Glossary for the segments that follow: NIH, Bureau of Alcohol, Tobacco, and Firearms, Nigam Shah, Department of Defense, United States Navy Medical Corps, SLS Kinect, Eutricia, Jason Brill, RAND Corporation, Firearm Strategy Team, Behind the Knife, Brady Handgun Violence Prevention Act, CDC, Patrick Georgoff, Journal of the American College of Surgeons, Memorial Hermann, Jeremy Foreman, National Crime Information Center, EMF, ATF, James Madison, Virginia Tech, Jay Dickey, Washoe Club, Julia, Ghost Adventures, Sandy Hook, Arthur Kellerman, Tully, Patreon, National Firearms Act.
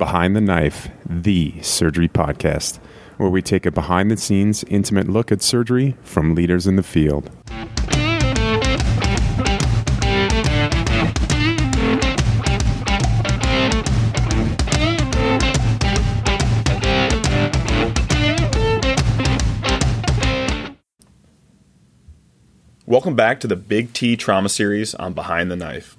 Behind the Knife, the surgery podcast, where we take a behind-the-scenes, intimate look at surgery from leaders in the field. Welcome back to the Big T Trauma series on Behind the Knife.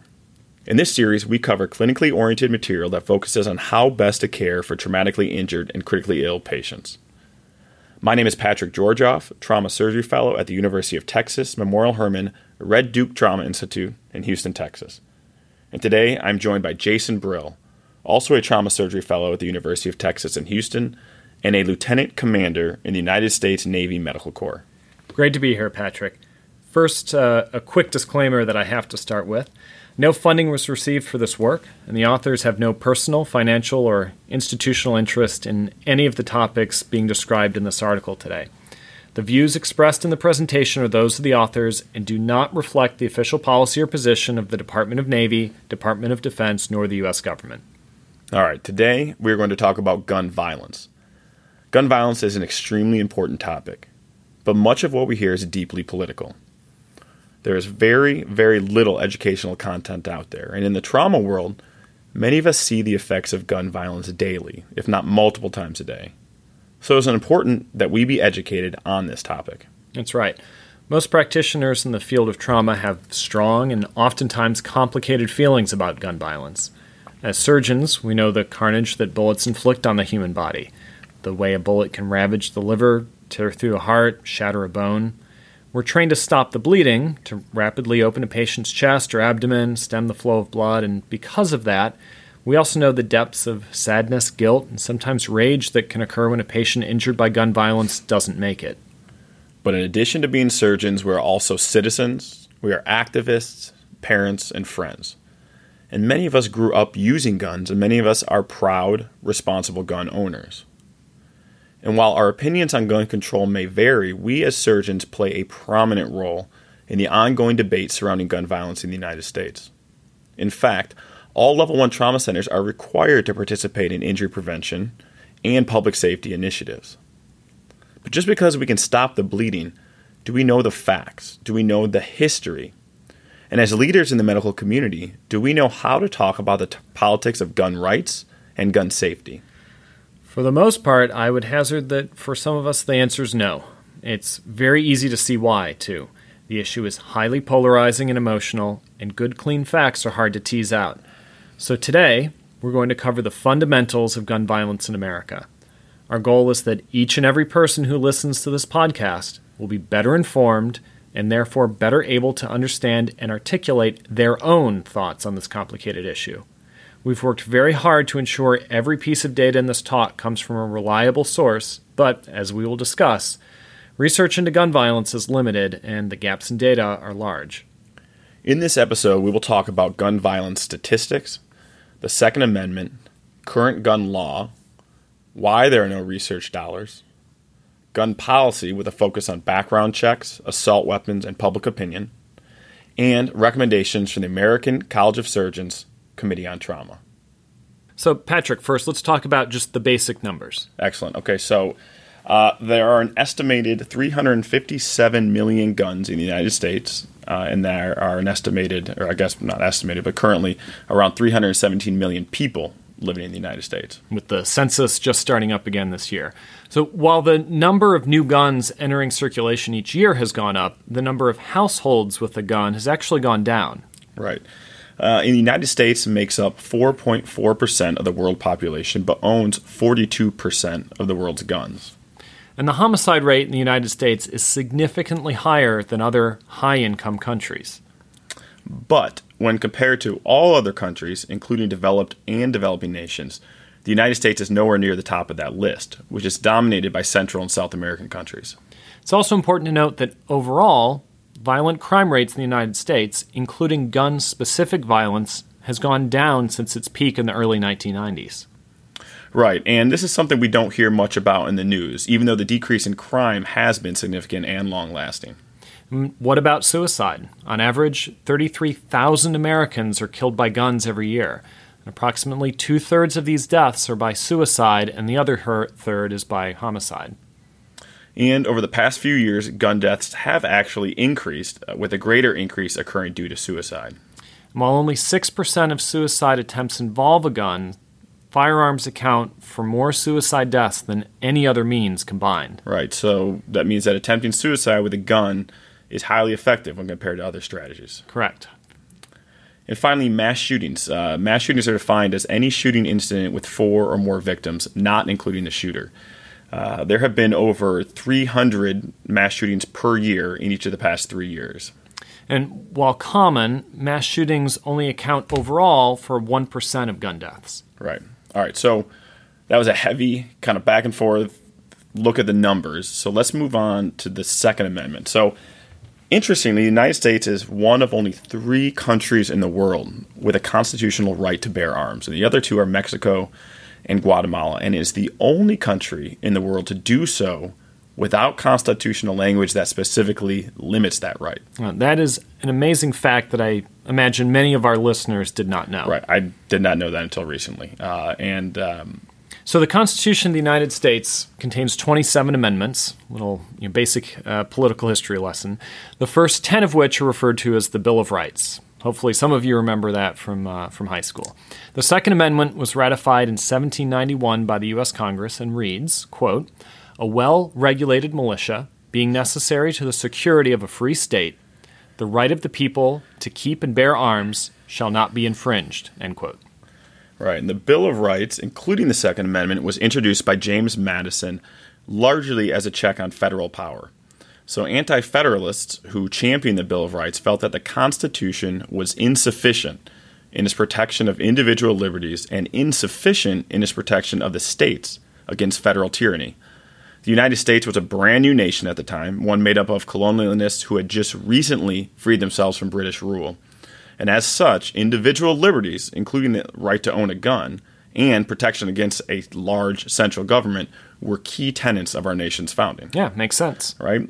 In this series, we cover clinically oriented material that focuses on how best to care for traumatically injured and critically ill patients. My name is Patrick Georgoff, Trauma Surgery Fellow at the University of Texas, Memorial Hermann, Red Duke Trauma Institute in Houston, Texas. And today, I'm joined by Jason Brill, also a Trauma Surgery Fellow at the University of Texas in Houston, and a Lieutenant Commander in the United States Navy Medical Corps. Great to be here, Patrick. First, a quick disclaimer that I have to start with. No funding was received for this work, and the authors have no personal, financial, or institutional interest in any of the topics being described in this article today. The views expressed in the presentation are those of the authors and do not reflect the official policy or position of the Department of Navy, Department of Defense, nor the U.S. government. All right, today we're going to talk about gun violence. Gun violence is an extremely important topic, but much of what we hear is deeply political. There is very, very little educational content out there. And in the trauma world, many of us see the effects of gun violence daily, if not multiple times a day. So it's important that we be educated on this topic. That's right. Most practitioners in the field of trauma have strong and oftentimes complicated feelings about gun violence. As surgeons, we know the carnage that bullets inflict on the human body, the way a bullet can ravage the liver, tear through a heart, shatter a bone. We're trained to stop the bleeding, to rapidly open a patient's chest or abdomen, stem the flow of blood, and because of that, we also know the depths of sadness, guilt, and sometimes rage that can occur when a patient injured by gun violence doesn't make it. But in addition to being surgeons, we're also citizens, we are activists, parents, and friends. And many of us grew up using guns, and many of us are proud, responsible gun owners. And while our opinions on gun control may vary, we as surgeons play a prominent role in the ongoing debate surrounding gun violence in the United States. In fact, all Level 1 trauma centers are required to participate in injury prevention and public safety initiatives. But just because we can stop the bleeding, do we know the facts? Do we know the history? And as leaders in the medical community, do we know how to talk about the politics of gun rights and gun safety? For the most part, I would hazard that for some of us, the answer is no. It's very easy to see why, too. The issue is highly polarizing and emotional, and good, clean facts are hard to tease out. So today, we're going to cover the fundamentals of gun violence in America. Our goal is that each and every person who listens to this podcast will be better informed and therefore better able to understand and articulate their own thoughts on this complicated issue. We've worked very hard to ensure every piece of data in this talk comes from a reliable source, but, as we will discuss, research into gun violence is limited and the gaps in data are large. In this episode, we will talk about gun violence statistics, the Second Amendment, current gun law, why there are no research dollars, gun policy with a focus on background checks, assault weapons, and public opinion, and recommendations from the American College of Surgeons Committee on Trauma. So, Patrick, first, let's talk about just the basic numbers. Excellent. Okay, so there are an estimated 357 million guns in the United States, and there are an estimated, or I guess not estimated, but currently around 317 million people living in the United States. With the census just starting up again this year. So while the number of new guns entering circulation each year has gone up, the number of households with a gun has actually gone down. Right. In the United States, makes up 4.4% of the world population, but owns 42% of the world's guns. And the homicide rate in the United States is significantly higher than other high-income countries. But when compared to all other countries, including developed and developing nations, the United States is nowhere near the top of that list, which is dominated by Central and South American countries. It's also important to note that overall, violent crime rates in the United States, including gun-specific violence, has gone down since its peak in the early 1990s. Right, and this is something we don't hear much about in the news, even though the decrease in crime has been significant and long-lasting. What about suicide? On average, 33,000 Americans are killed by guns every year. and approximately 2/3 of these deaths are by suicide, and the other third is by homicide. And over the past few years, gun deaths have actually increased, with a greater increase occurring due to suicide. And while only 6% of suicide attempts involve a gun, firearms account for more suicide deaths than any other means combined. Right, so that means that attempting suicide with a gun is highly effective when compared to other strategies. Correct. And finally, mass shootings. Mass shootings are defined as any shooting incident with 4 or more victims, not including the shooter. There have been over 300 mass shootings per year in each of the past 3 years. And while common, mass shootings only account overall for 1% of gun deaths. Right. All right. So that was a heavy kind of back and forth look at the numbers. So let's move on to the Second Amendment. So interestingly, the United States is one of only 3 countries in the world with a constitutional right to bear arms. And the other 2 are Mexico and Guatemala, and is the only country in the world to do so without constitutional language that specifically limits that right. Well, that is an amazing fact that I imagine many of our listeners did not know. Right. I did not know that until recently. So the Constitution of the United States contains 27 amendments, little basic political history lesson, the first 10 of which are referred to as the Bill of Rights. Hopefully some of you remember that from high school. The Second Amendment was ratified in 1791 by the U.S. Congress and reads, quote, "A well-regulated militia, being necessary to the security of a free state, the right of the people to keep and bear arms shall not be infringed," end quote. Right, and the Bill of Rights, including the Second Amendment, was introduced by James Madison largely as a check on federal power. So anti-federalists who championed the Bill of Rights felt that the Constitution was insufficient in its protection of individual liberties and insufficient in its protection of the states against federal tyranny. The United States was a brand new nation at the time, one made up of colonialists who had just recently freed themselves from British rule. And as such, individual liberties, including the right to own a gun and protection against a large central government, were key tenets of our nation's founding. Yeah, makes sense. Right?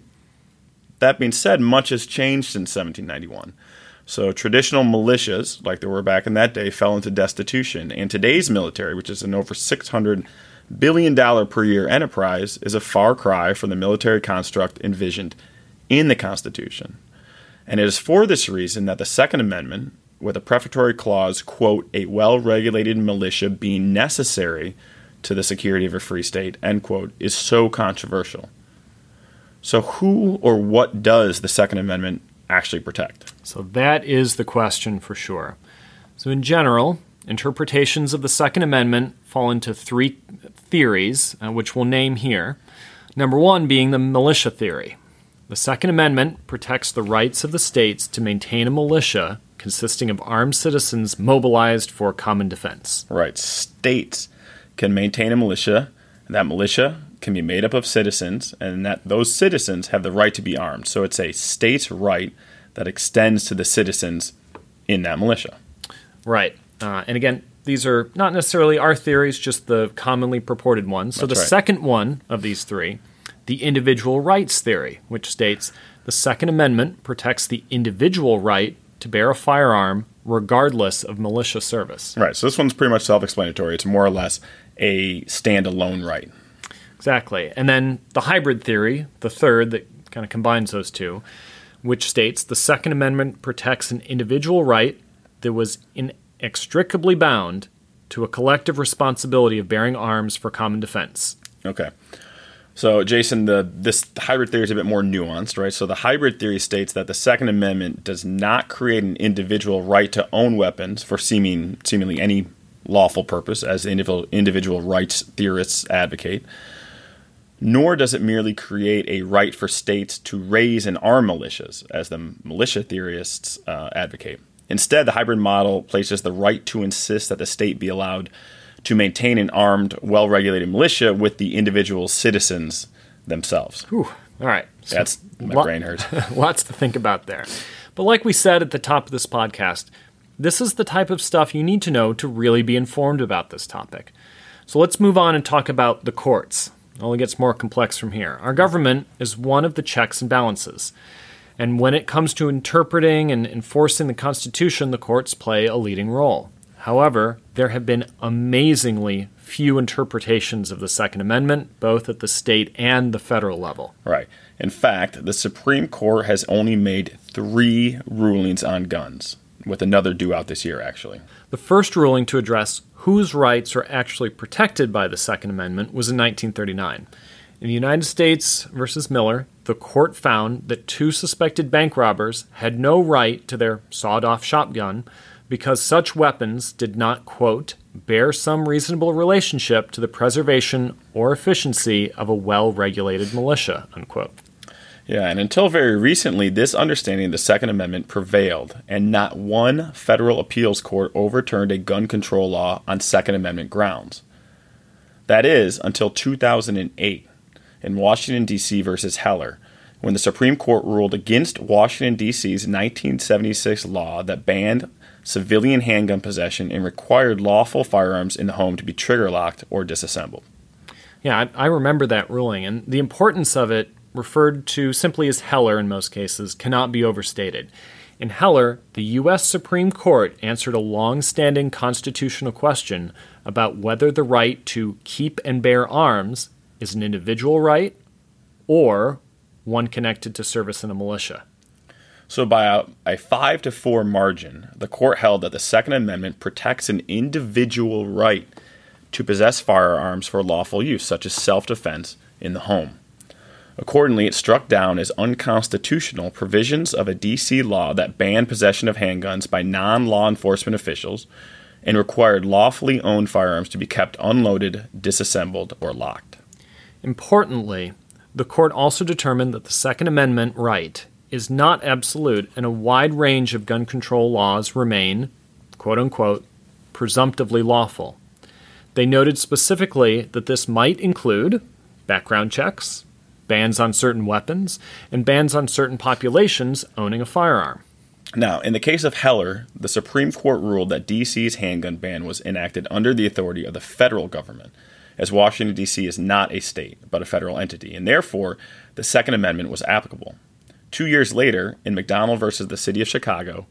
That being said, much has changed since 1791. So traditional militias, like there were back in that day, fell into destitution. And today's military, which is an over $600 billion per year enterprise, is a far cry from the military construct envisioned in the Constitution. And it is for this reason that the Second Amendment, with a prefatory clause, quote, "a well-regulated militia being necessary to the security of a free state," end quote, is so controversial. So who or what does the Second Amendment actually protect? So that is the question for sure. So in general, interpretations of the Second Amendment fall into 3 theories, which we'll name here. Number 1 being the militia theory. The Second Amendment protects the rights of the states to maintain a militia consisting of armed citizens mobilized for common defense. Right. States can maintain a militia, and that militia can be made up of citizens, and that those citizens have the right to be armed. So it's a state's right that extends to the citizens in that militia. Right. And again, these are not necessarily our theories, just the commonly purported ones. So That's the second one of these 3, the individual rights theory, which states the Second Amendment protects the individual right to bear a firearm regardless of militia service. Right. So this one's pretty much self-explanatory. It's more or less a standalone right. Exactly. And then the hybrid theory, the third that kind of combines those 2, which states the Second Amendment protects an individual right that was inextricably bound to a collective responsibility of bearing arms for common defense. Okay. So, Jason, this hybrid theory is a bit more nuanced, right? So the hybrid theory states that the Second Amendment does not create an individual right to own weapons for seemingly any lawful purpose, as individual rights theorists advocate, nor does it merely create a right for states to raise and arm militias, as the militia theorists advocate. Instead, the hybrid model places the right to insist that the state be allowed to maintain an armed, well-regulated militia with the individual citizens themselves. Whew. All right. So that's my brain hurts. Lots to think about there. But like we said at the top of this podcast, this is the type of stuff you need to know to really be informed about this topic. So let's move on and talk about the courts. It only gets more complex from here. Our government is one of the checks and balances. And when it comes to interpreting and enforcing the Constitution, the courts play a leading role. However, there have been amazingly few interpretations of the Second Amendment, both at the state and the federal level. Right. In fact, the Supreme Court has only made 3 rulings on guns, with another due out this year, actually. The first ruling to address whose rights are actually protected by the Second Amendment was in 1939. In the United States versus Miller, the court found that 2 suspected bank robbers had no right to their sawed-off shotgun because such weapons did not, quote, bear some reasonable relationship to the preservation or efficiency of a well-regulated militia, unquote. Yeah, and until very recently, this understanding of the Second Amendment prevailed, and not one federal appeals court overturned a gun control law on Second Amendment grounds. That is, until 2008, in Washington, D.C. versus Heller, when the Supreme Court ruled against Washington, D.C.'s 1976 law that banned civilian handgun possession and required lawful firearms in the home to be trigger locked or disassembled. Yeah, I remember that ruling, and the importance of it, referred to simply as Heller in most cases, cannot be overstated. In Heller, the U.S. Supreme Court answered a long-standing constitutional question about whether the right to keep and bear arms is an individual right or one connected to service in a militia. So by a 5-4 margin, the court held that the Second Amendment protects an individual right to possess firearms for lawful use, such as self-defense in the home. Accordingly, it struck down as unconstitutional provisions of a D.C. law that banned possession of handguns by non-law enforcement officials and required lawfully owned firearms to be kept unloaded, disassembled, or locked. Importantly, the court also determined that the Second Amendment right is not absolute, and a wide range of gun control laws remain, quote-unquote, presumptively lawful. They noted specifically that this might include background checks, bans on certain weapons, and bans on certain populations owning a firearm. Now, in the case of Heller, the Supreme Court ruled that D.C.'s handgun ban was enacted under the authority of the federal government, as Washington, D.C. is not a state, but a federal entity, and therefore the Second Amendment was applicable. 2 years later, in McDonnell versus the City of Chicago,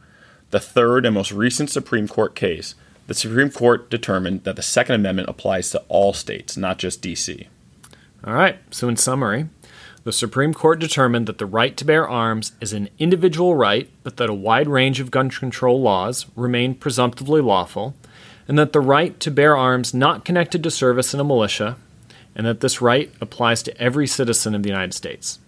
the third and most recent Supreme Court case, the Supreme Court determined that the Second Amendment applies to all states, not just D.C. All right, so in summary, the Supreme Court determined that the right to bear arms is an individual right, but that a wide range of gun control laws remain presumptively lawful, and that the right to bear arms not connected to service in a militia, and that this right applies to every citizen of the United States.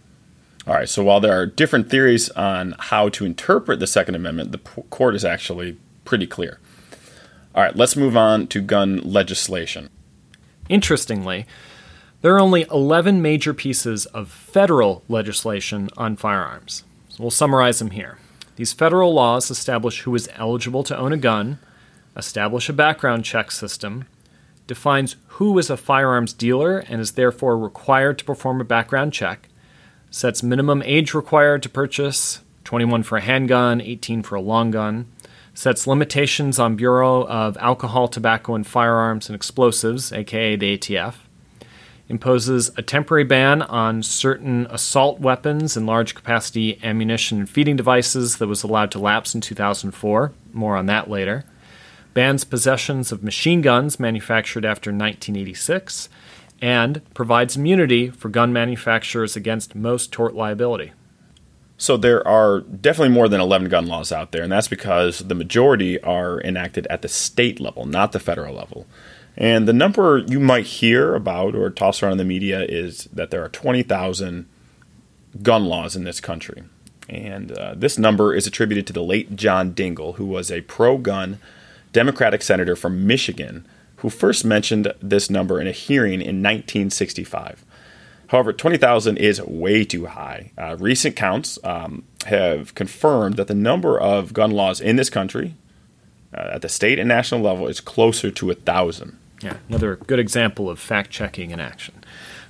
All right, so while there are different theories on how to interpret the Second Amendment, the court is actually pretty clear. All right, let's move on to gun legislation. Interestingly, there are only 11 major pieces of federal legislation on firearms. So we'll summarize them here. These federal laws establish who is eligible to own a gun, establish a background check system, defines who is a firearms dealer and is therefore required to perform a background check, sets minimum age required to purchase, 21 for a handgun, 18 for a long gun, sets limitations on Bureau of Alcohol, Tobacco, and Firearms and Explosives, aka the ATF, imposes a temporary ban on certain assault weapons and large-capacity ammunition and feeding devices that was allowed to lapse in 2004. More on that later. Bans possessions of machine guns manufactured after 1986, and provides immunity for gun manufacturers against most tort liability. So there are definitely more than 11 gun laws out there, and that's because the majority are enacted at the state level, not the federal level. And the number you might hear about or toss around in the media is that there are 20,000 gun laws in this country. And this number is attributed to the late John Dingell, who was a pro-gun Democratic senator from Michigan, who first mentioned this number in a hearing in 1965. However, 20,000 is way too high. Recent counts have confirmed that the number of gun laws in this country at the state and national level is closer to 1,000. Yeah, another good example of fact-checking in action.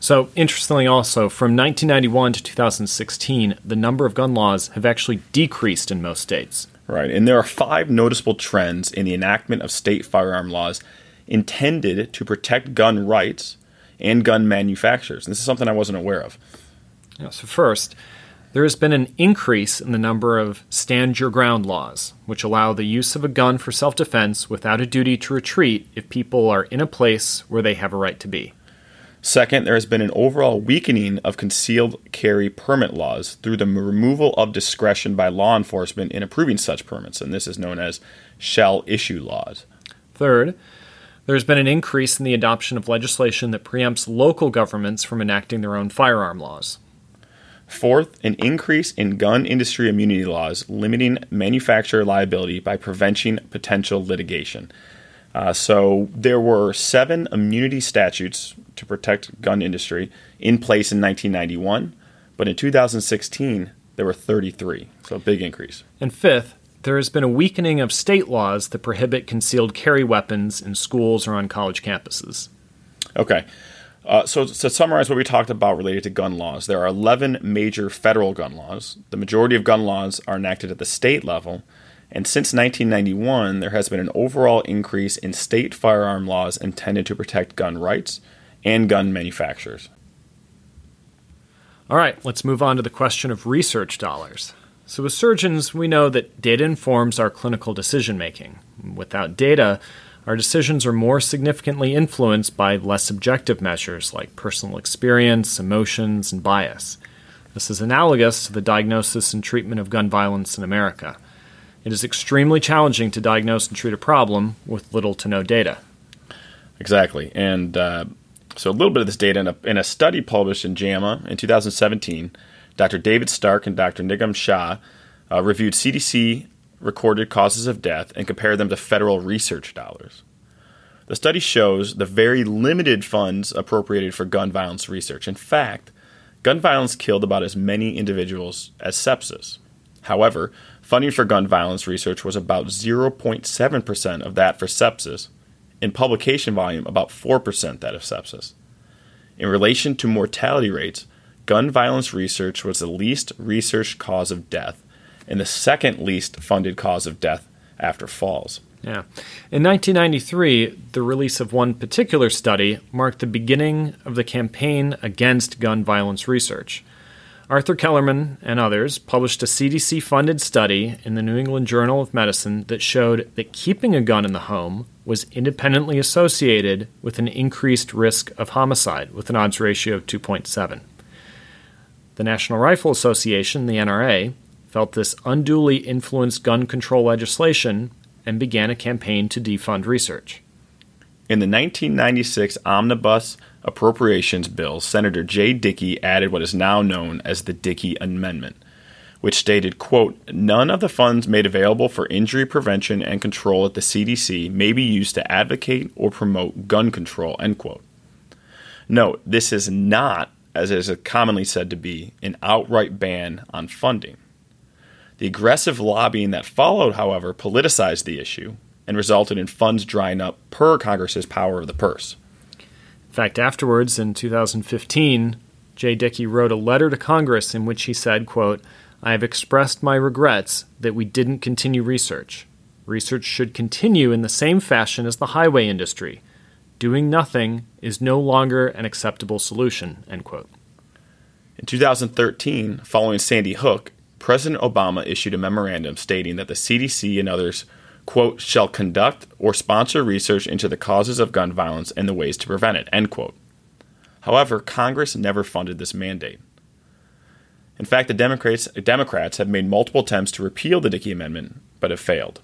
So, interestingly also, from 1991 to 2016, the number of gun laws have actually decreased in most states. Right, and there are 5 noticeable trends in the enactment of state firearm laws intended to protect gun rights and gun manufacturers. And this is something I wasn't aware of. Yeah, so first, there has been an increase in the number of stand-your-ground laws, which allow the use of a gun for self-defense without a duty to retreat if people are in a place where they have a right to be. Second, there has been an overall weakening of concealed carry permit laws through the removal of discretion by law enforcement in approving such permits, and this is known as shall-issue laws. Third, there has been an increase in the adoption of legislation that preempts local governments from enacting their own firearm laws. Fourth, an increase in gun industry immunity laws limiting manufacturer liability by preventing potential litigation. So there were 7 immunity statutes to protect gun industry in place in 1991, but in 2016, there were 33, so a big increase. And fifth, there has been a weakening of state laws that prohibit concealed carry weapons in schools or on college campuses. Okay. So to summarize what we talked about related to gun laws, there are 11 major federal gun laws. The majority of gun laws are enacted at the state level. And since 1991, there has been an overall increase in state firearm laws intended to protect gun rights and gun manufacturers. All right, let's move on to the question of research dollars. So as surgeons, we know that data informs our clinical decision-making. Without data, our decisions are more significantly influenced by less objective measures like personal experience, emotions, and bias. This is analogous to the diagnosis and treatment of gun violence in America. It is extremely challenging to diagnose and treat a problem with little to no data. Exactly. And so a little bit of this data in a study published in JAMA in 2017, Dr. David Stark and Dr. Nigam Shah reviewed CDC recorded causes of death and compared them to federal research dollars. The study shows the very limited funds appropriated for gun violence research. In fact, gun violence killed about as many individuals as sepsis. However, funding for gun violence research was about 0.7% of that for sepsis, and publication volume about 4% that of sepsis. In relation to mortality rates, gun violence research was the least researched cause of death and the second least funded cause of death after falls. Yeah. In 1993, the release of one particular study marked the beginning of the campaign against gun violence research. Arthur Kellerman and others published a CDC-funded study in the New England Journal of Medicine that showed that keeping a gun in the home was independently associated with an increased risk of homicide, with an odds ratio of 2.7. The National Rifle Association, the NRA, felt this unduly influenced gun control legislation and began a campaign to defund research. In the 1996 Omnibus Appropriations Bill, Senator Jay Dickey added what is now known as the Dickey Amendment, which stated, quote, "None of the funds made available for injury prevention and control at the CDC may be used to advocate or promote gun control," end quote. Note, this is not, as it is commonly said to be, an outright ban on funding. The aggressive lobbying that followed, however, politicized the issue and resulted in funds drying up per Congress's power of the purse. In fact, afterwards, in 2015, Jay Dickey wrote a letter to Congress in which he said, quote, "I have expressed my regrets that we didn't continue research. Research should continue in the same fashion as the highway industry. Doing nothing is no longer an acceptable solution," end quote. In 2013, following Sandy Hook, President Obama issued a memorandum stating that the CDC and others, quote, "shall conduct or sponsor research into the causes of gun violence and the ways to prevent it," end quote. However, Congress never funded this mandate. In fact, the Democrats have made multiple attempts to repeal the Dickey Amendment, but have failed.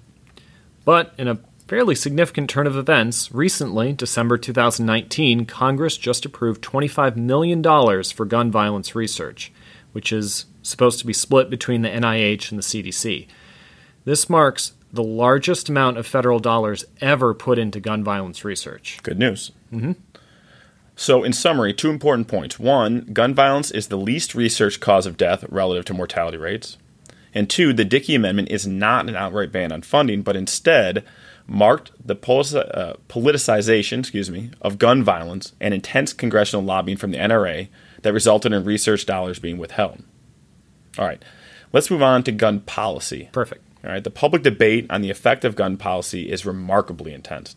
But in a fairly significant turn of events, recently, December 2019, Congress just approved $25 million for gun violence research, which is supposed to be split between the NIH and the CDC. This marks the largest amount of federal dollars ever put into gun violence research. Good news. Mm-hmm. So in summary, two important points. One, gun violence is the least researched cause of death relative to mortality rates. And two, the Dickey Amendment is not an outright ban on funding, but instead marked the politicization of gun violence and intense congressional lobbying from the NRA that resulted in research dollars being withheld. All right, let's move on to gun policy. Perfect. All right, the public debate on the effect of gun policy is remarkably intense.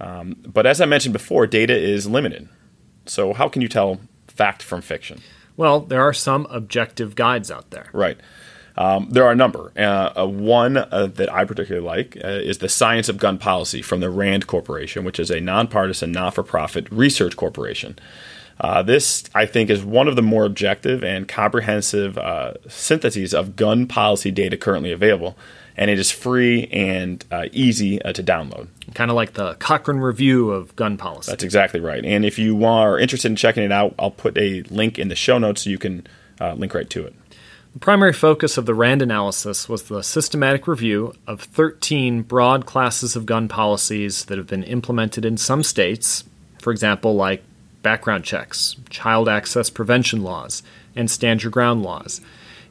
But as I mentioned before, data is limited. So how can you tell fact from fiction? Well, there are some objective guides out there. Right. There are a number. One that I particularly like is the Science of Gun Policy from the RAND Corporation, which is a nonpartisan, not-for-profit research corporation. This, I think, is one of the more objective and comprehensive syntheses of gun policy data currently available, and it is free and easy to download. Kind of like the Cochrane Review of gun policy. That's exactly right. And if you are interested in checking it out, I'll put a link in the show notes so you can link right to it. The primary focus of the RAND analysis was the systematic review of 13 broad classes of gun policies that have been implemented in some states, for example, like background checks, child access prevention laws, and stand your ground laws,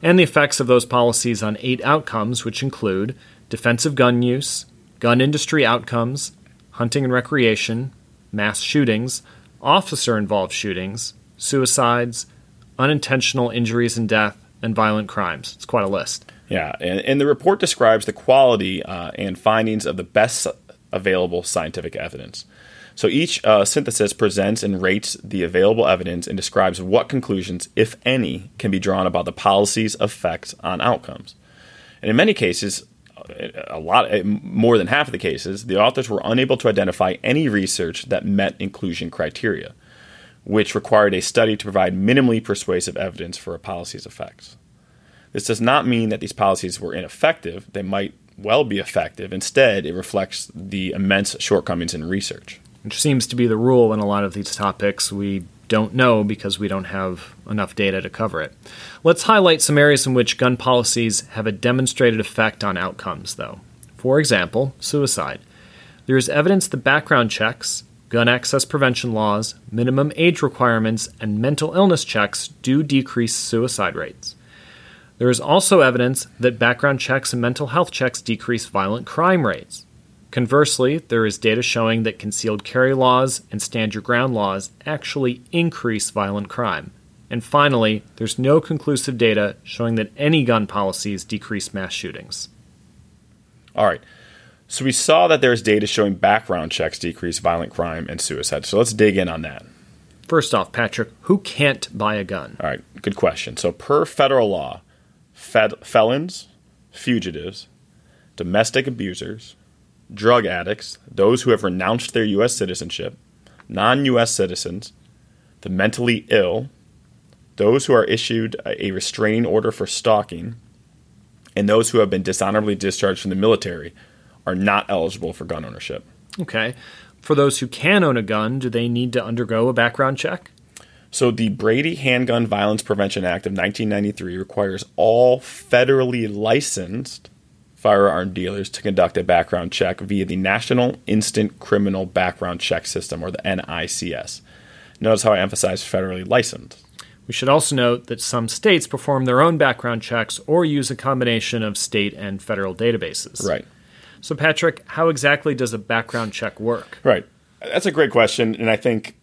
and the effects of those policies on 8 outcomes, which include defensive gun use, gun industry outcomes, hunting and recreation, mass shootings, officer-involved shootings, suicides, unintentional injuries and death, and violent crimes. It's quite a list. Yeah, and the report describes the quality and findings of the best available scientific evidence. So each synthesis presents and rates the available evidence and describes what conclusions, if any, can be drawn about the policy's effects on outcomes. And in many cases, more than half of the cases, the authors were unable to identify any research that met inclusion criteria, which required a study to provide minimally persuasive evidence for a policy's effects. This does not mean that these policies were ineffective. They might well be effective. Instead, it reflects the immense shortcomings in research. Which seems to be the rule in a lot of these topics. We don't know because we don't have enough data to cover it. Let's highlight some areas in which gun policies have a demonstrated effect on outcomes, though. For example, suicide. There is evidence that background checks, gun access prevention laws, minimum age requirements, and mental illness checks do decrease suicide rates. There is also evidence that background checks and mental health checks decrease violent crime rates. Conversely, there is data showing that concealed carry laws and stand your ground laws actually increase violent crime. And finally, there's no conclusive data showing that any gun policies decrease mass shootings. All right. So we saw that there's data showing background checks decrease violent crime and suicide. So let's dig in on that. First off, Patrick, who can't buy a gun? All right, good question. So per federal law, felons, fugitives, domestic abusers, drug addicts, those who have renounced their U.S. citizenship, non-U.S. citizens, the mentally ill, those who are issued a restraining order for stalking, and those who have been dishonorably discharged from the military are not eligible for gun ownership. Okay. For those who can own a gun, do they need to undergo a background check? So the Brady Handgun Violence Prevention Act of 1993 requires all federally licensed firearm dealers to conduct a background check via the National Instant Criminal Background Check System, or the NICS. Notice how I emphasize federally licensed. We should also note that some states perform their own background checks or use a combination of state and federal databases. Right. So, Patrick, how exactly does a background check work? Right. That's a great question, and I think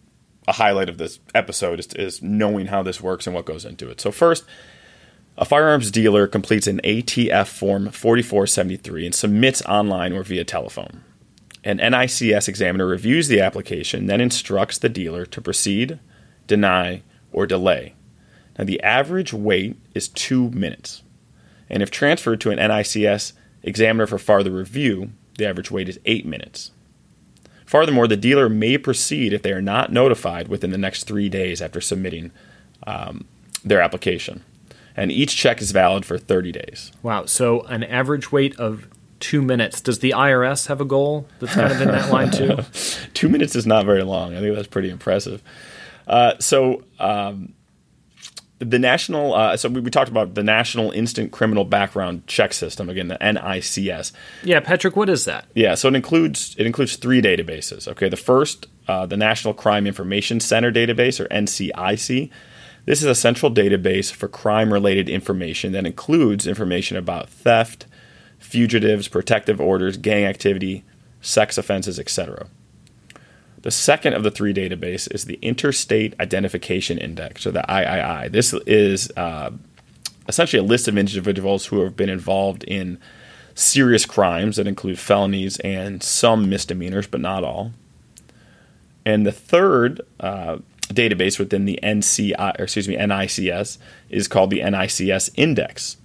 a highlight of this episode is knowing how this works and what goes into it. So first, a firearms dealer completes an ATF Form 4473 and submits online or via telephone. An NICS examiner reviews the application, then instructs the dealer to proceed, deny, or delay. Now, the average wait is 2 minutes, and if transferred to an NICS examiner for farther review, the average wait is 8 minutes. Furthermore, the dealer may proceed if they are not notified within the next 3 days after submitting their application. And each check is valid for 30 days. Wow, so an average wait of 2 minutes. Does the IRS have a goal that's kind of in that line too? 2 minutes is not very long. I think that's pretty impressive. We talked about the National Instant Criminal Background Check System, again, the NICS. Yeah, Patrick, what is that? Yeah, so it includes 3 databases. Okay, the first, the National Crime Information Center database, or NCIC. This is a central database for crime-related information that includes information about theft, fugitives, protective orders, gang activity, sex offenses, etc. The second of the 3 databases is the Interstate Identification Index, or the III. This is essentially a list of individuals who have been involved in serious crimes that include felonies and some misdemeanors, but not all. And the third database within the NICS is called the NICS Index,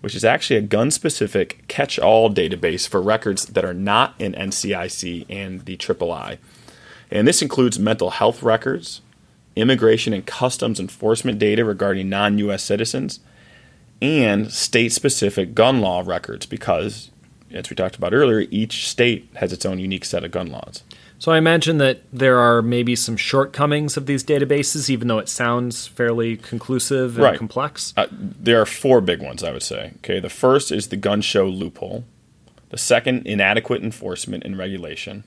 which is actually a gun-specific catch-all database for records that are not in NCIC and the III. And this includes mental health records, immigration and customs enforcement data regarding non-U.S. citizens, and state-specific gun law records because, as we talked about earlier, each state has its own unique set of gun laws. So I imagine that there are maybe some shortcomings of these databases, even though it sounds fairly conclusive and complex. There are four big ones, I would say. Okay, the first is the gun show loophole. The second, inadequate enforcement and regulation.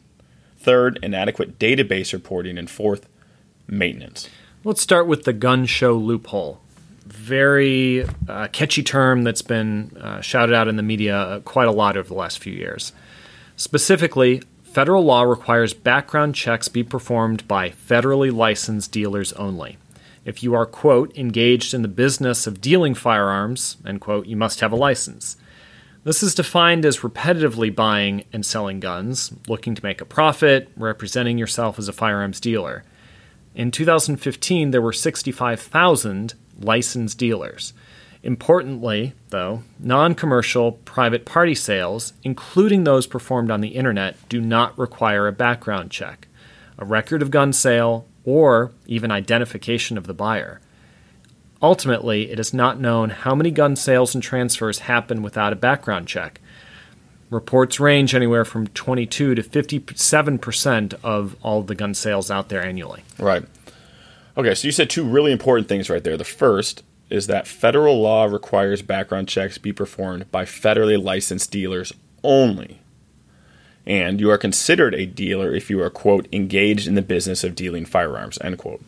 Third, inadequate database reporting. And fourth, maintenance. Let's start with the gun show loophole. Very catchy term that's been shouted out in the media quite a lot over the last few years. Specifically, federal law requires background checks be performed by federally licensed dealers only. If you are, quote, engaged in the business of dealing firearms, end quote, you must have a license. This is defined as repetitively buying and selling guns, looking to make a profit, representing yourself as a firearms dealer. In 2015, there were 65,000 licensed dealers. Importantly, though, non-commercial private party sales, including those performed on the internet, do not require a background check, a record of gun sale, or even identification of the buyer. Ultimately, it is not known how many gun sales and transfers happen without a background check. Reports range anywhere from 22 to 57% of all the gun sales out there annually. Right. Okay, so you said two really important things right there. The first is that federal law requires background checks be performed by federally licensed dealers only. And you are considered a dealer if you are, quote, engaged in the business of dealing firearms, end quote.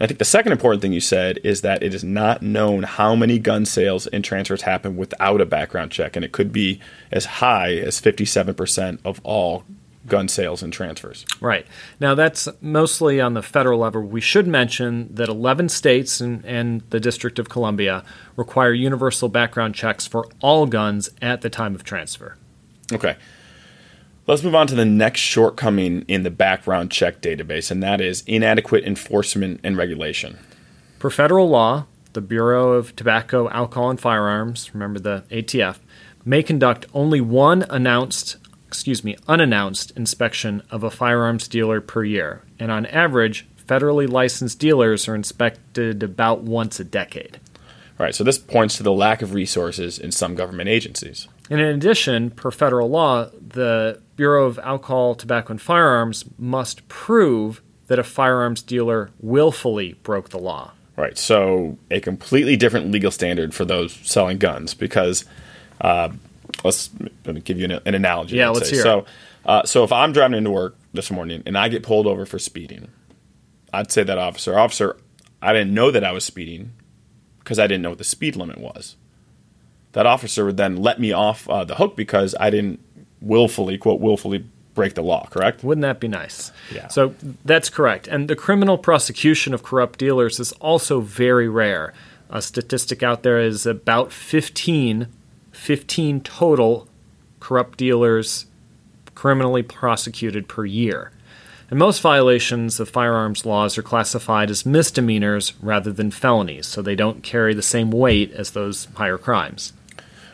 And I think the second important thing you said is that it is not known how many gun sales and transfers happen without a background check, and it could be as high as 57% of all gun sales and transfers. Right. Now, that's mostly on the federal level. We should mention that 11 states and the District of Columbia require universal background checks for all guns at the time of transfer. Okay. Let's move on to the next shortcoming in the background check database, and that is inadequate enforcement and regulation. Per federal law, the Bureau of Tobacco, Alcohol, and Firearms, remember the ATF, may conduct only one unannounced inspection of a firearms dealer per year, and on average, federally licensed dealers are inspected about once a decade. All right, so this points to the lack of resources in some government agencies. And in addition, per federal law, the Bureau of Alcohol, Tobacco, and Firearms must prove that a firearms dealer willfully broke the law. Right, so a completely different legal standard for those selling guns because Let me give you an analogy. Yeah, let's hear it. So if I'm driving into work this morning and I get pulled over for speeding, I'd say that officer, I didn't know that I was speeding because I didn't know what the speed limit was. That officer would then let me off the hook because I didn't willfully break the law, correct? Wouldn't that be nice? Yeah. So that's correct. And the criminal prosecution of corrupt dealers is also very rare. A statistic out there is about 15 total corrupt dealers criminally prosecuted per year. And most violations of firearms laws are classified as misdemeanors rather than felonies, so they don't carry the same weight as those higher crimes.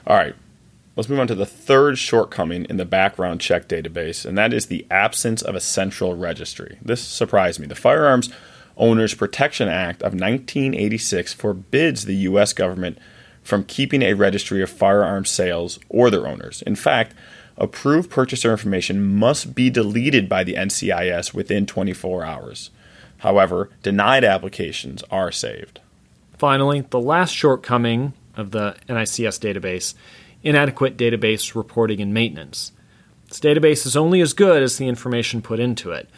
All right. Let's move on to the third shortcoming in the background check database, and that is the absence of a central registry. This surprised me. The Firearms Owners Protection Act of 1986 forbids the U.S. government from keeping a registry of firearm sales or their owners. In fact, approved purchaser information must be deleted by the NCIS within 24 hours. However, denied applications are saved. Finally, the last shortcoming of the NICS database, inadequate database reporting and maintenance. This database is only as good as the information put into it.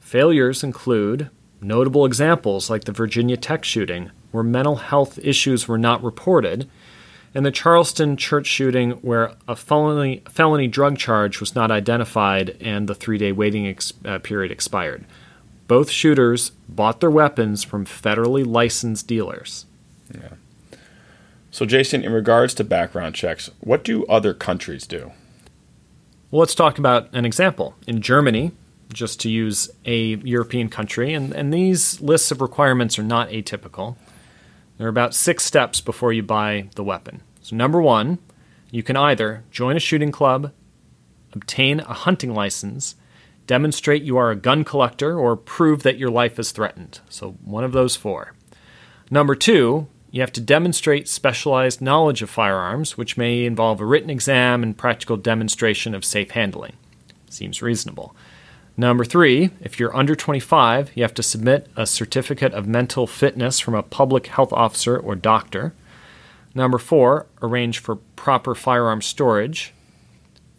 Failures include notable examples like the Virginia Tech shooting, where mental health issues were not reported, and the Charleston church shooting, where a felony drug charge was not identified and the 3-day waiting period expired. Both shooters bought their weapons from federally licensed dealers. Yeah. So, Jason, in regards to background checks, what do other countries do? Well, let's talk about an example. In Germany, just to use a European country. And these lists of requirements are not atypical. There are about 6 steps before you buy the weapon. So number 1, you can either join a shooting club, obtain a hunting license, demonstrate you are a gun collector, or prove that your life is threatened. So one of those 4. Number 2, you have to demonstrate specialized knowledge of firearms, which may involve a written exam and practical demonstration of safe handling. Seems reasonable. Number 3, if you're under 25, you have to submit a certificate of mental fitness from a public health officer or doctor. Number 4, arrange for proper firearm storage.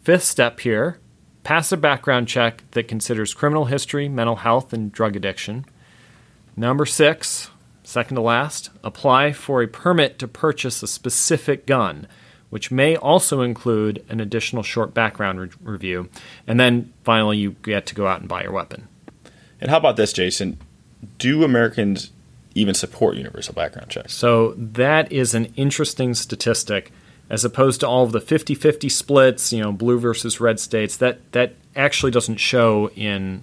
5th step here, pass a background check that considers criminal history, mental health, and drug addiction. Number 6, second to last, apply for a permit to purchase a specific gun, which may also include an additional short background review. And then finally, you get to go out and buy your weapon. And how about this, Jason? Do Americans even support universal background checks? So that is an interesting statistic. As opposed to all of the 50-50 splits, you know, blue versus red states, that actually doesn't show in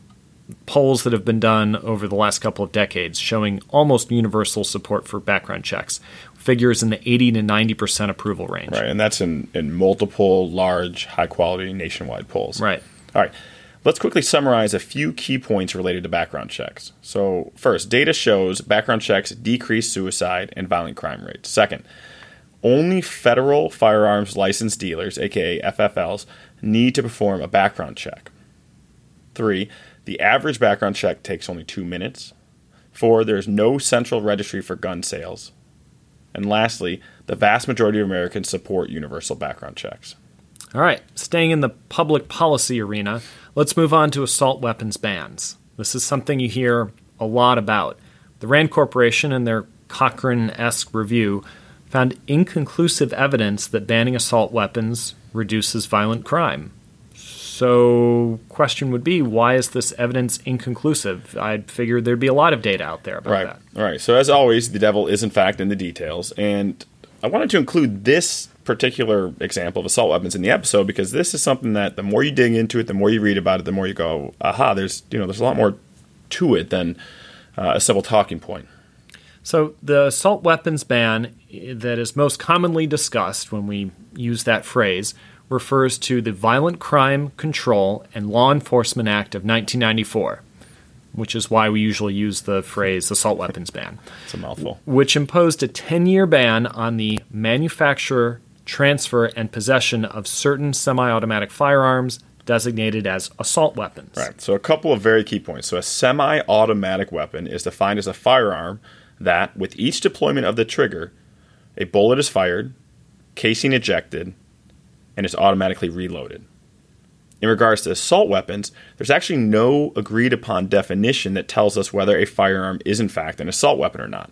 polls that have been done over the last couple of decades, showing almost universal support for background checks. Figures in the 80 to 90% approval range. Right, and that's in multiple large, high-quality, nationwide polls. Right. All right, let's quickly summarize a few key points related to background checks. So first, data shows background checks decrease suicide and violent crime rates. Second, only federal firearms licensed dealers, aka FFLs, need to perform a background check. 3, the average background check takes only 2 minutes. 4, there's no central registry for gun sales. And lastly, the vast majority of Americans support universal background checks. All right, staying in the public policy arena, let's move on to assault weapons bans. This is something you hear a lot about. The RAND Corporation and their Cochrane-esque review found inconclusive evidence that banning assault weapons reduces violent crime. So question would be, why is this evidence inconclusive? I'd figure there'd be a lot of data out there about that. All right. So as always, the devil is in fact in the details. And I wanted to include this particular example of assault weapons in the episode because this is something that the more you dig into it, the more you read about it, the more you go, aha, there's a lot more to it than a simple talking point. So the assault weapons ban that is most commonly discussed when we use that phrase refers to the Violent Crime Control and Law Enforcement Act of 1994, which is why we usually use the phrase assault weapons ban. It's a mouthful. Which imposed a 10-year ban on the manufacture, transfer, and possession of certain semi-automatic firearms designated as assault weapons. Right. So a couple of very key points. So a semi-automatic weapon is defined as a firearm that, with each deployment of the trigger, a bullet is fired, casing ejected, and it's automatically reloaded. In regards to assault weapons, there's actually no agreed-upon definition that tells us whether a firearm is in fact an assault weapon or not.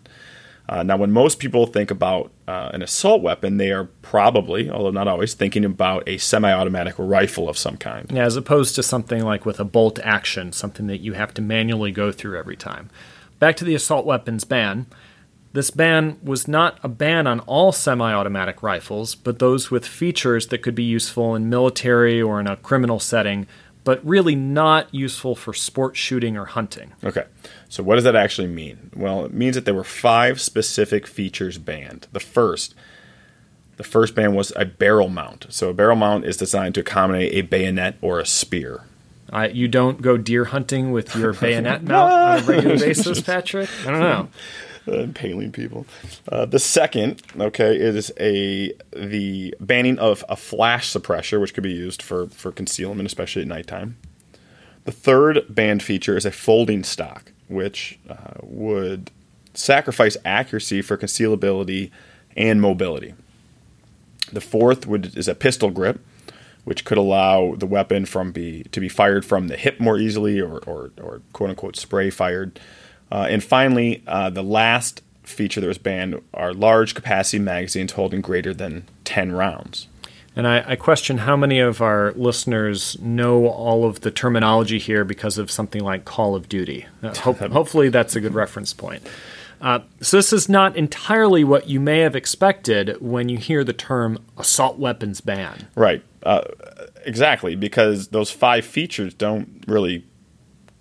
Now, when most people think about an assault weapon, they are probably, although not always, thinking about a semi-automatic rifle of some kind. Yeah, as opposed to something like with a bolt action, something that you have to manually go through every time. Back to the assault weapons ban. This ban was not a ban on all semi-automatic rifles, but those with features that could be useful in military or in a criminal setting, but really not useful for sport shooting or hunting. Okay, so what does that actually mean? Well, it means that there were 5 specific features banned. The first ban was a barrel mount. So a barrel mount is designed to accommodate a bayonet or a spear. You don't go deer hunting with your bayonet mount on a regular basis, Patrick? I don't know. Impaling people. The second, is the banning of a flash suppressor, which could be used for concealment, especially at nighttime. The third banned feature is a folding stock, which would sacrifice accuracy for concealability and mobility. The fourth is a pistol grip, which could allow the weapon to be fired from the hip more easily or quote-unquote spray fired. And finally, the last feature that was banned are large capacity magazines holding greater than 10 rounds. And I question how many of our listeners know all of the terminology here because of something like Call of Duty. Hopefully that's a good reference point. So this is not entirely what you may have expected when you hear the term assault weapons ban. Right. Exactly, because those 5 features don't really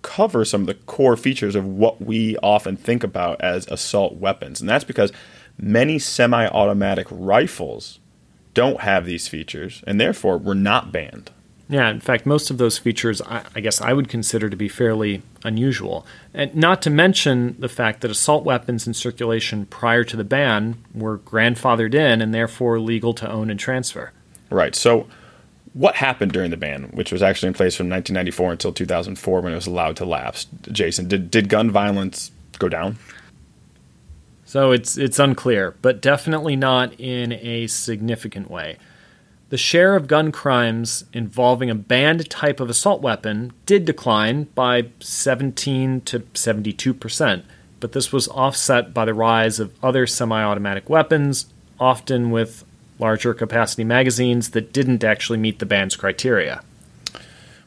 cover some of the core features of what we often think about as assault weapons. And that's because many semi-automatic rifles don't have these features and therefore were not banned. Yeah, in fact, most of those features, I guess I would consider to be fairly unusual. And not to mention the fact that assault weapons in circulation prior to the ban were grandfathered in and therefore legal to own and transfer. Right. So what happened during the ban, which was actually in place from 1994 until 2004 when it was allowed to lapse? Jason, did gun violence go down? So it's unclear, but definitely not in a significant way. The share of gun crimes involving a banned type of assault weapon did decline by 17 to 72%, but this was offset by the rise of other semi-automatic weapons, often with larger capacity magazines that didn't actually meet the ban's criteria.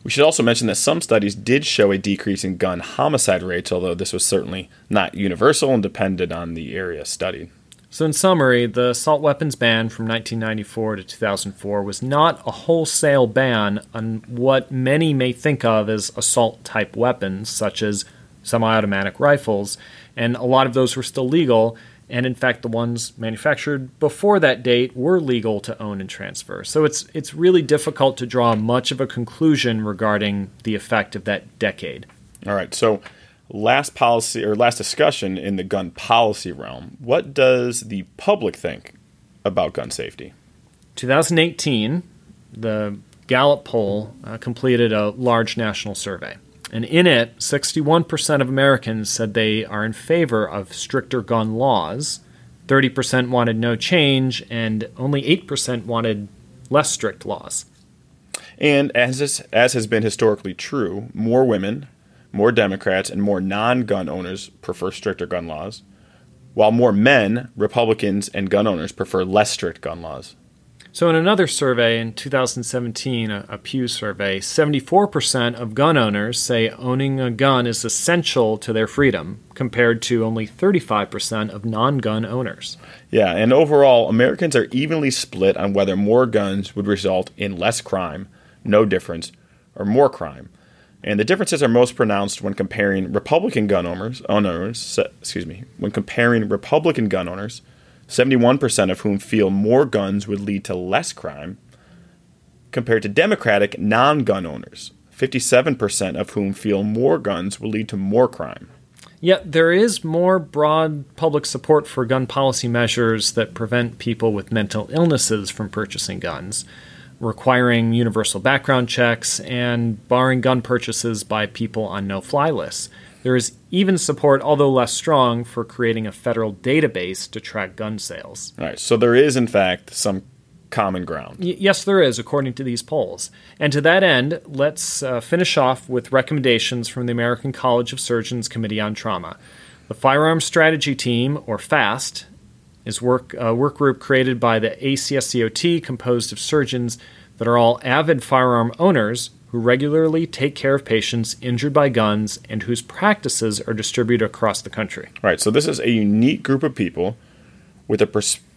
We should also mention that some studies did show a decrease in gun homicide rates, although this was certainly not universal and depended on the area studied. So in summary, the assault weapons ban from 1994 to 2004 was not a wholesale ban on what many may think of as assault-type weapons, such as semi-automatic rifles, and a lot of those were still legal, and in fact the ones manufactured before that date were legal to own and transfer. So it's really difficult to draw much of a conclusion regarding the effect of that decade. All right, so last policy or last discussion in the gun policy realm. What does the public think about gun safety? 2018, the Gallup poll completed a large national survey. And in it, 61% of Americans said they are in favor of stricter gun laws. 30% wanted no change, and only 8% wanted less strict laws. And as has been historically true, more women, more Democrats, and more non-gun owners prefer stricter gun laws, while more men, Republicans, and gun owners prefer less strict gun laws. So in another survey in 2017, a Pew survey, 74% of gun owners say owning a gun is essential to their freedom, compared to only 35% of non-gun owners. Yeah, and overall, Americans are evenly split on whether more guns would result in less crime, no difference, or more crime. And the differences are most pronounced when comparing Republican gun owners, when comparing Republican gun owners, 71% of whom feel more guns would lead to less crime, compared to Democratic non-gun owners, 57% of whom feel more guns will lead to more crime. Yet there is more broad public support for gun policy measures that prevent people with mental illnesses from purchasing guns, requiring universal background checks, and barring gun purchases by people on no-fly lists. There is even support, although less strong, for creating a federal database to track gun sales. All right, so there is, in fact, some common ground. Yes, there is, according to these polls. And to that end, let's finish off with recommendations from the American College of Surgeons Committee on Trauma. The Firearms Strategy Team, or FAST, is a work group created by the ACSCOT, composed of surgeons that are all avid firearm owners who regularly take care of patients injured by guns and whose practices are distributed across the country. All right, so this is a unique group of people with a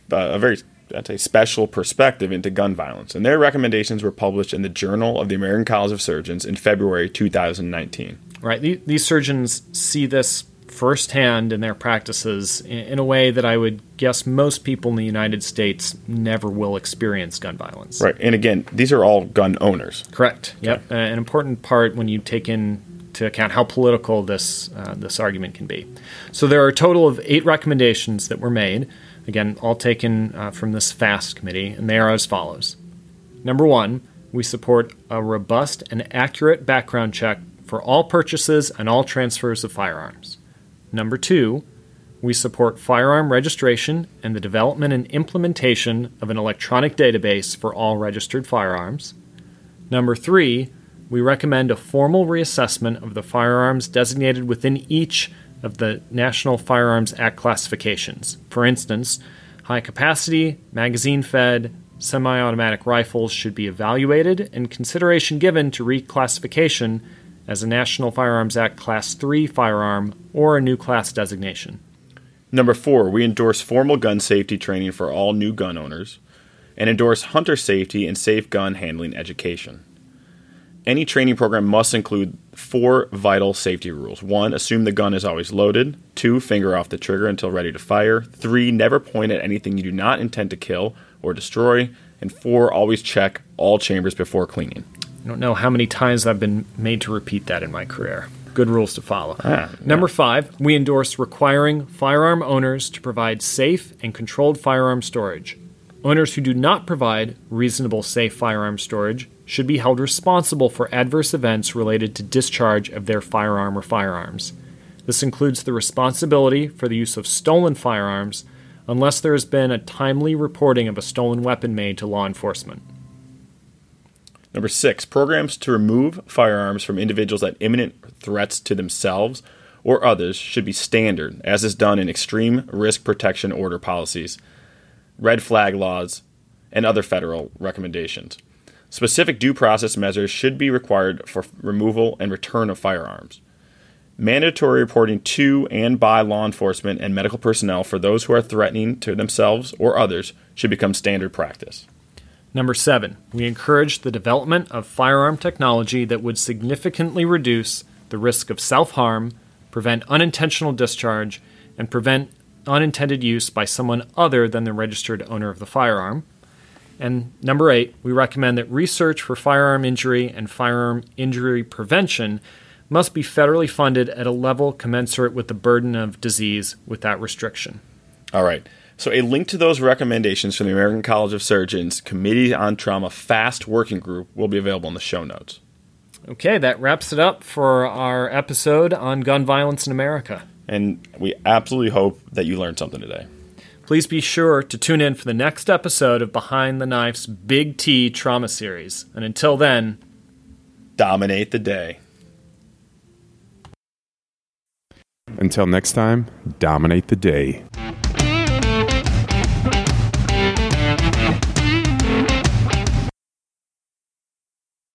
very special perspective into gun violence, and their recommendations were published in the Journal of the American College of Surgeons in February 2019. Right, these surgeons see this firsthand in their practices in a way that I would guess most people in the United States never will experience gun violence. Right. And again, these are all gun owners. Correct. Yep. Okay. An important part when you take into account how political this argument can be. So there are a total of 8 recommendations that were made, again, all taken from this FAST committee, and they are as follows. Number 1, we support a robust and accurate background check for all purchases and all transfers of firearms. Number 2, we support firearm registration and the development and implementation of an electronic database for all registered firearms. Number 3, we recommend a formal reassessment of the firearms designated within each of the National Firearms Act classifications. For instance, high-capacity, magazine-fed, semi-automatic rifles should be evaluated and consideration given to reclassification as a National Firearms Act Class III firearm or a new class designation. Number 4, we endorse formal gun safety training for all new gun owners and endorse hunter safety and safe gun handling education. Any training program must include four vital safety rules. 1, assume the gun is always loaded. 2, finger off the trigger until ready to fire. 3, never point at anything you do not intend to kill or destroy. And 4, always check all chambers before cleaning. I don't know how many times I've been made to repeat that in my career. Good rules to follow. Number 5, we endorse requiring firearm owners to provide safe and controlled firearm storage. Owners who do not provide reasonable safe firearm storage should be held responsible for adverse events related to discharge of their firearm or firearms. This includes the responsibility for the use of stolen firearms unless there has been a timely reporting of a stolen weapon made to law enforcement. Number 6, programs to remove firearms from individuals at imminent threats to themselves or others should be standard, as is done in extreme risk protection order policies, red flag laws, and other federal recommendations. Specific due process measures should be required for removal and return of firearms. Mandatory reporting to and by law enforcement and medical personnel for those who are threatening to themselves or others should become standard practice. Number 7, we encourage the development of firearm technology that would significantly reduce the risk of self-harm, prevent unintentional discharge, and prevent unintended use by someone other than the registered owner of the firearm. And number 8, we recommend that research for firearm injury and firearm injury prevention must be federally funded at a level commensurate with the burden of disease without restriction. All right. So a link to those recommendations from the American College of Surgeons Committee on Trauma FAST Working Group will be available in the show notes. Okay, that wraps it up for our episode on gun violence in America. And we absolutely hope that you learned something today. Please be sure to tune in for the next episode of Behind the Knife's Big T Trauma Series. And until then, dominate the day. Until next time, dominate the day.